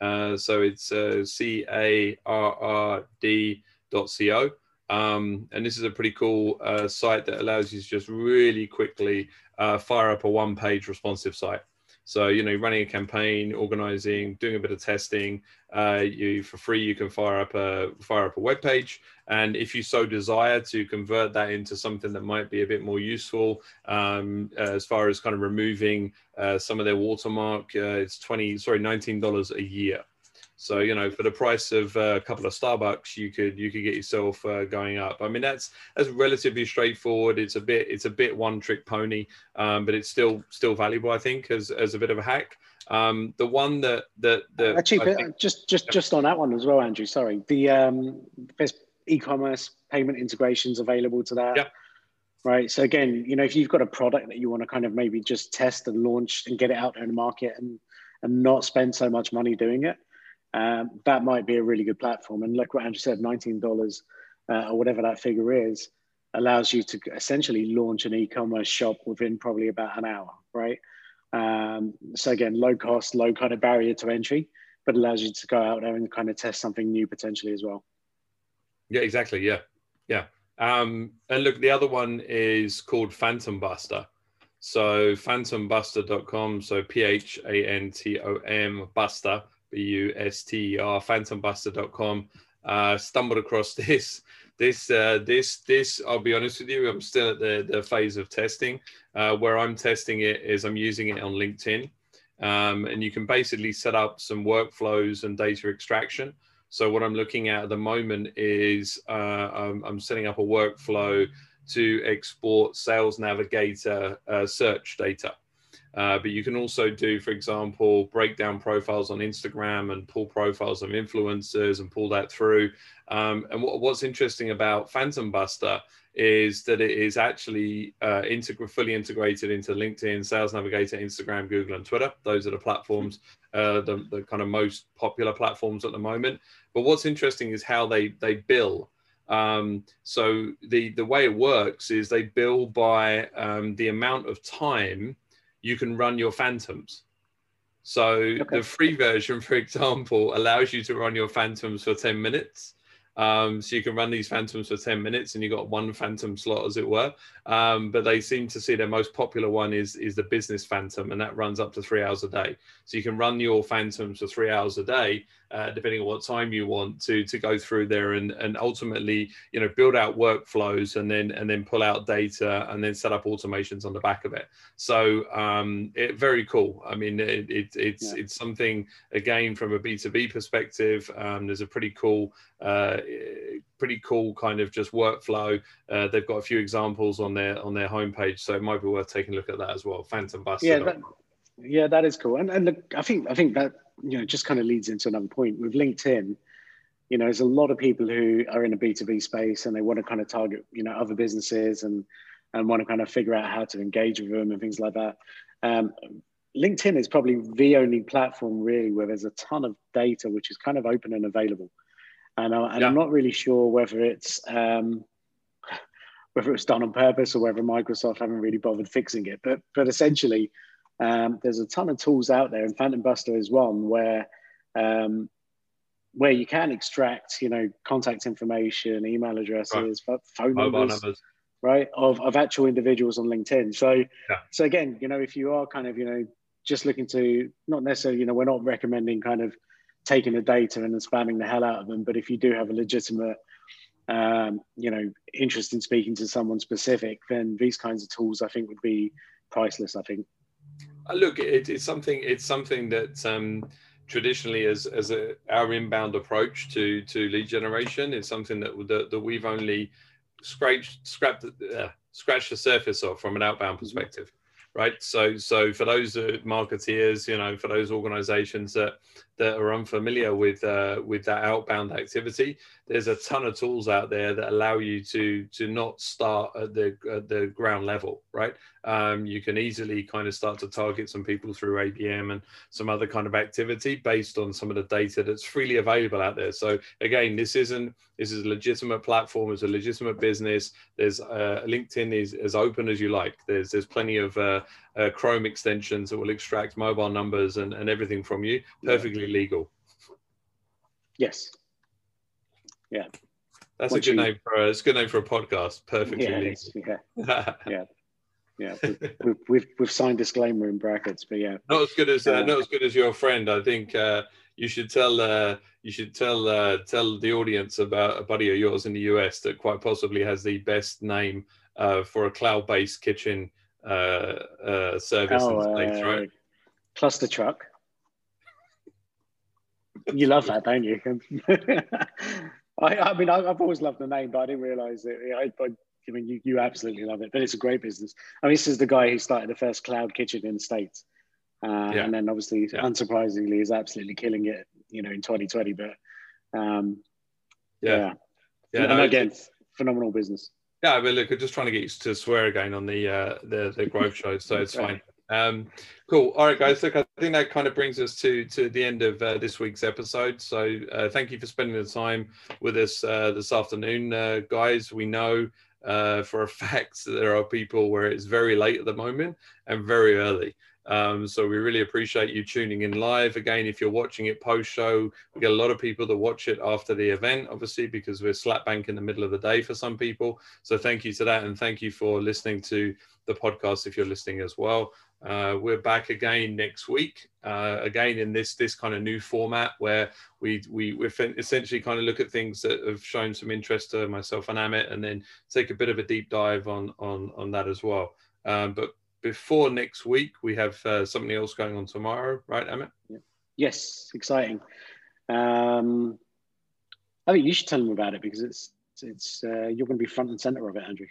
Uh, so it's uh, C A R R D dot co. Um, and this is a pretty cool uh, site that allows you to just really quickly uh, fire up a one-page responsive site. So, you know, running a campaign, organizing, doing a bit of testing, uh, you for free, you can fire up a fire up a web page. And if you so desire to convert that into something that might be a bit more useful, um, as far as kind of removing uh, some of their watermark, uh, it's twenty, sorry, nineteen dollars a year. So, you know, for the price of a couple of Starbucks, you could you could get yourself uh, going up. I mean, that's that's relatively straightforward. It's a bit it's a bit one trick pony, um, but it's still still valuable, I think, as as a bit of a hack. Um, the one that that, that actually I think, just just yeah. just on that one as well, Andrew. Sorry, the um, there's e-commerce payment integrations available to that. Yeah. Right. So again, you know, if you've got a product that you want to kind of maybe just test and launch and get it out there in the market and and not spend so much money doing it. Um, that might be a really good platform. And like what Andrew said, nineteen dollars uh, or whatever that figure is, allows you to essentially launch an e-commerce shop within probably about an hour, right? Um, so again, low cost, low kind of barrier to entry, but allows you to go out there and kind of test something new potentially as well. Yeah, exactly. Yeah. Yeah. Um, and look, the other one is called Phantom Buster. So phantom buster dot com. So P H A N T O M Buster. B U S T E R, phantom buster dot com. Uh, stumbled across this, this, uh, this, this, I'll be honest with you, I'm still at the, the phase of testing. Uh, where I'm testing it is I'm using it on LinkedIn. Um, and you can basically set up some workflows and data extraction. So what I'm looking at at the moment is uh, I'm, I'm setting up a workflow to export Sales Navigator uh, search data. Uh, but you can also do, for example, break down profiles on Instagram and pull profiles of influencers and pull that through. Um, and what, what's interesting about Phantom Buster is that it is actually uh, integ- fully integrated into LinkedIn, Sales Navigator, Instagram, Google, and Twitter. Those are the platforms, uh, the, the kind of most popular platforms at the moment. But what's interesting is how they, they bill. Um, so the, the way it works is they bill by um, the amount of time you can run your phantoms. So okay. The free version, for example, allows you to run your phantoms for ten minutes. Um, so you can run these phantoms for ten minutes and you got one phantom slot, as it were. Um, but they seem to see their most popular one is, is the business phantom, and that runs up to three hours a day. So you can run your phantoms for three hours a day, uh, depending on what time you want to, to go through there and, and ultimately, you know, build out workflows and then, and then pull out data and then set up automations on the back of it. So um, it very cool. I mean, it, it, it's, yeah. it's something, again, from a B two B perspective, um, there's a pretty cool, uh, pretty cool kind of just workflow. Uh, they've got a few examples on their on their homepage, so it might be worth taking a look at that as well. Phantom Buster. Yeah, that, yeah, that is cool. And, and look, I think I think that, you know, just kind of leads into another point with LinkedIn. You know, there's a lot of people who are in a B two B space and they want to kind of target, you know, other businesses and and want to kind of figure out how to engage with them and things like that. Um, LinkedIn is probably the only platform really where there's a ton of data which is kind of open and available. And, I, and yeah. I'm not really sure whether it's um, whether it's done on purpose or whether Microsoft haven't really bothered fixing it. But but essentially, um, there's a ton of tools out there, and Phantom Buster is one where um, where you can extract, you know, contact information, email addresses, right. phone Mobile numbers, numbers, right, of of actual individuals on LinkedIn. So yeah. so again, you know, if you are kind of, you know, just looking to not necessarily, you know, we're not recommending kind of taking the data and then spamming the hell out of them. But if you do have a legitimate um, you know, interest in speaking to someone specific, then these kinds of tools I think would be priceless, I think. Uh, look, it, it's something it's something that um, traditionally as, as a, our inbound approach to, to lead generation is something that, that, that we've only scratched, scrapped, uh, scratched the surface of from an outbound perspective. Mm-hmm. Right. So so for those marketeers, you know, for those organizations that, that are unfamiliar with uh, with that outbound activity, there's a ton of tools out there that allow you to to not start at the, at the ground level. Right. Um, you can easily kind of start to target some people through A B M and some other kind of activity based on some of the data that's freely available out there. So again, this isn't this is a legitimate platform. It's a legitimate business. There's uh, LinkedIn is as open as you like. There's there's plenty of uh, Uh, Chrome extensions that will extract mobile numbers and, and everything from you. Perfectly legal. Yes. Yeah. That's Once a good you... name for a, it's a good name for a podcast. Perfectly yeah, legal. Yeah. yeah. Yeah. We've, we've we've signed disclaimer in brackets, but yeah. Not as good as uh, uh, not as good as your friend. I think uh, you should tell uh, you should tell uh, tell the audience about a buddy of yours in the U S that quite possibly has the best name uh, for a cloud-based kitchen uh uh service oh, in States, uh, right? Cluster truck. You love that, don't you? I, I mean I, I've always loved the name, but I didn't realize it. I, I, I mean you, you absolutely love it, but it's a great business. I mean, this is the guy who started the first cloud kitchen in the States, uh, yeah. and then obviously yeah. unsurprisingly is absolutely killing it, you know, in twenty twenty. But um yeah yeah, yeah and no, again, phenomenal business. Yeah, but look, I'm just trying to get you to swear again on the uh, the, the growth show, so it's fine. Um, cool. All right, guys. Look, I think that kind of brings us to to the end of uh, this week's episode. So uh, thank you for spending the time with us uh, this afternoon, uh, guys. We know uh, for a fact that there are people where it's very late at the moment and very early. Um, so we really appreciate you tuning in live. Again, if you're watching it post-show, we get a lot of people that watch it after the event, obviously, because we're slap bang in the middle of the day for some people. So thank you to that. And thank you for listening to the podcast if you're listening as well. Uh, we're back again next week, uh, again in this this kind of new format where we, we we essentially kind of look at things that have shown some interest to myself and Amit, and then take a bit of a deep dive on, on, on that as well. Um, but before next week, we have uh, something else going on tomorrow, right, Amit? Yes, exciting. Um, I think you should tell them about it because it's it's uh, you're going to be front and center of it, Andrew.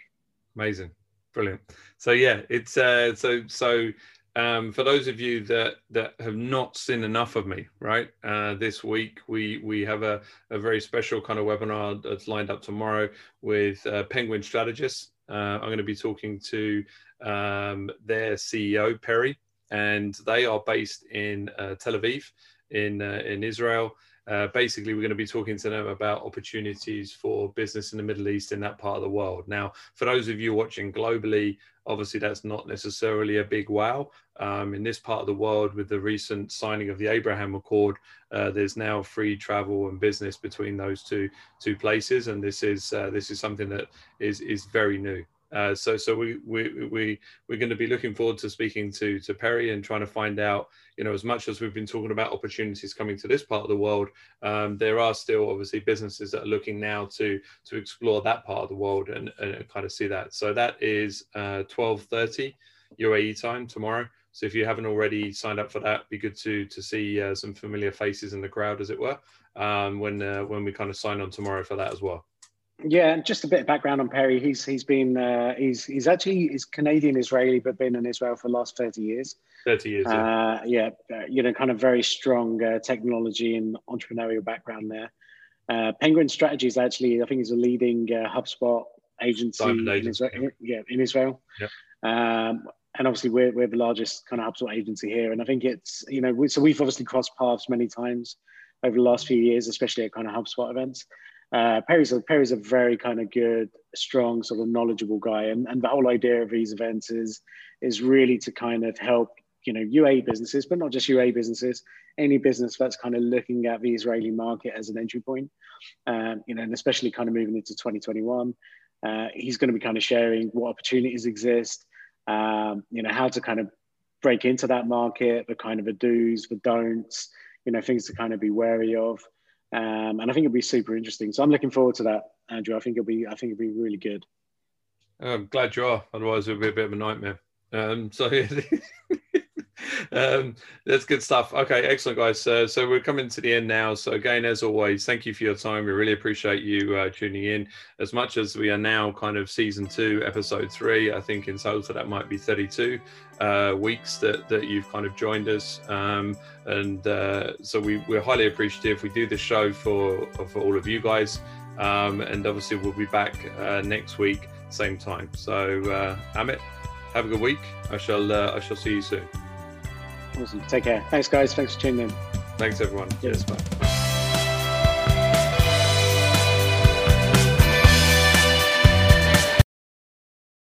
Amazing, brilliant. So yeah, it's uh, so so. Um, for those of you that, that have not seen enough of me, right, uh, this week, we we have a, a very special kind of webinar that's lined up tomorrow with uh, Penguin Strategists. Uh, I'm going to be talking to um, their C E O, Perry, and they are based in uh, Tel Aviv, in, uh, in Israel. Uh, basically, we're going to be talking to them about opportunities for business in the Middle East in that part of the world. Now, for those of you watching globally, obviously, that's not necessarily a big wow. Um, in this part of the world, with the recent signing of the Abraham Accord, uh, there's now free travel and business between those two two places, and this is uh, this is something that is is very new. Uh, so so we we we we're going to be looking forward to speaking to to Perry and trying to find out, you know, as much as we've been talking about opportunities coming to this part of the world, um, there are still obviously businesses that are looking now to to explore that part of the world and, and kind of see that. So that is uh, twelve thirty U A E time tomorrow. So if you haven't already signed up for that, it'd be good to to see uh, some familiar faces in the crowd, as it were, um, when uh, when we kind of sign on tomorrow for that as well. Yeah, and just a bit of background on Perry. He's he's been uh, he's he's actually is Canadian Israeli, but been in Israel for the last thirty years. Thirty years. Uh, yeah, yeah, you know, kind of very strong uh, technology and entrepreneurial background there. Uh, Penguin Strategies actually, I think, is a leading uh, HubSpot agency in Israel. Yeah, yeah in Israel. Yeah. Um, and obviously, we're we're the largest kind of HubSpot agency here, and I think it's you know we, so we've obviously crossed paths many times over the last few years, especially at kind of HubSpot events. Uh, Perry's, a, Perry's a very kind of good, strong, sort of knowledgeable guy. And, and the whole idea of these events is, is really to kind of help, you know, U A E businesses, but not just U A E businesses, any business that's kind of looking at the Israeli market as an entry point, um, you know, and especially kind of moving into twenty twenty-one. Uh, he's going to be kind of sharing what opportunities exist, um, you know, how to kind of break into that market, the kind of the do's, the don'ts, you know, things to kind of be wary of. Um, and I think it'll be super interesting. So I'm looking forward to that, Andrew. I think it'll be, I think it'll be really good. I'm glad you are. Otherwise it'll be a bit of a nightmare. Um, so um, that's good stuff. Okay, excellent, guys. Uh, so we're coming to the end now. So again, as always, thank you for your time. We really appreciate you uh, tuning in. As much as we are now kind of season two, episode three, I think in total that might be thirty-two uh, weeks that, that you've kind of joined us. Um, and uh, so we, we're highly appreciative. We do this show for, for all of you guys. Um, and obviously we'll be back uh, next week, same time. So uh, Amit, have a good week. I shall uh, I shall see you soon. Awesome. Take care. Thanks, guys. Thanks for tuning in. Thanks, everyone. Cheers. Bye.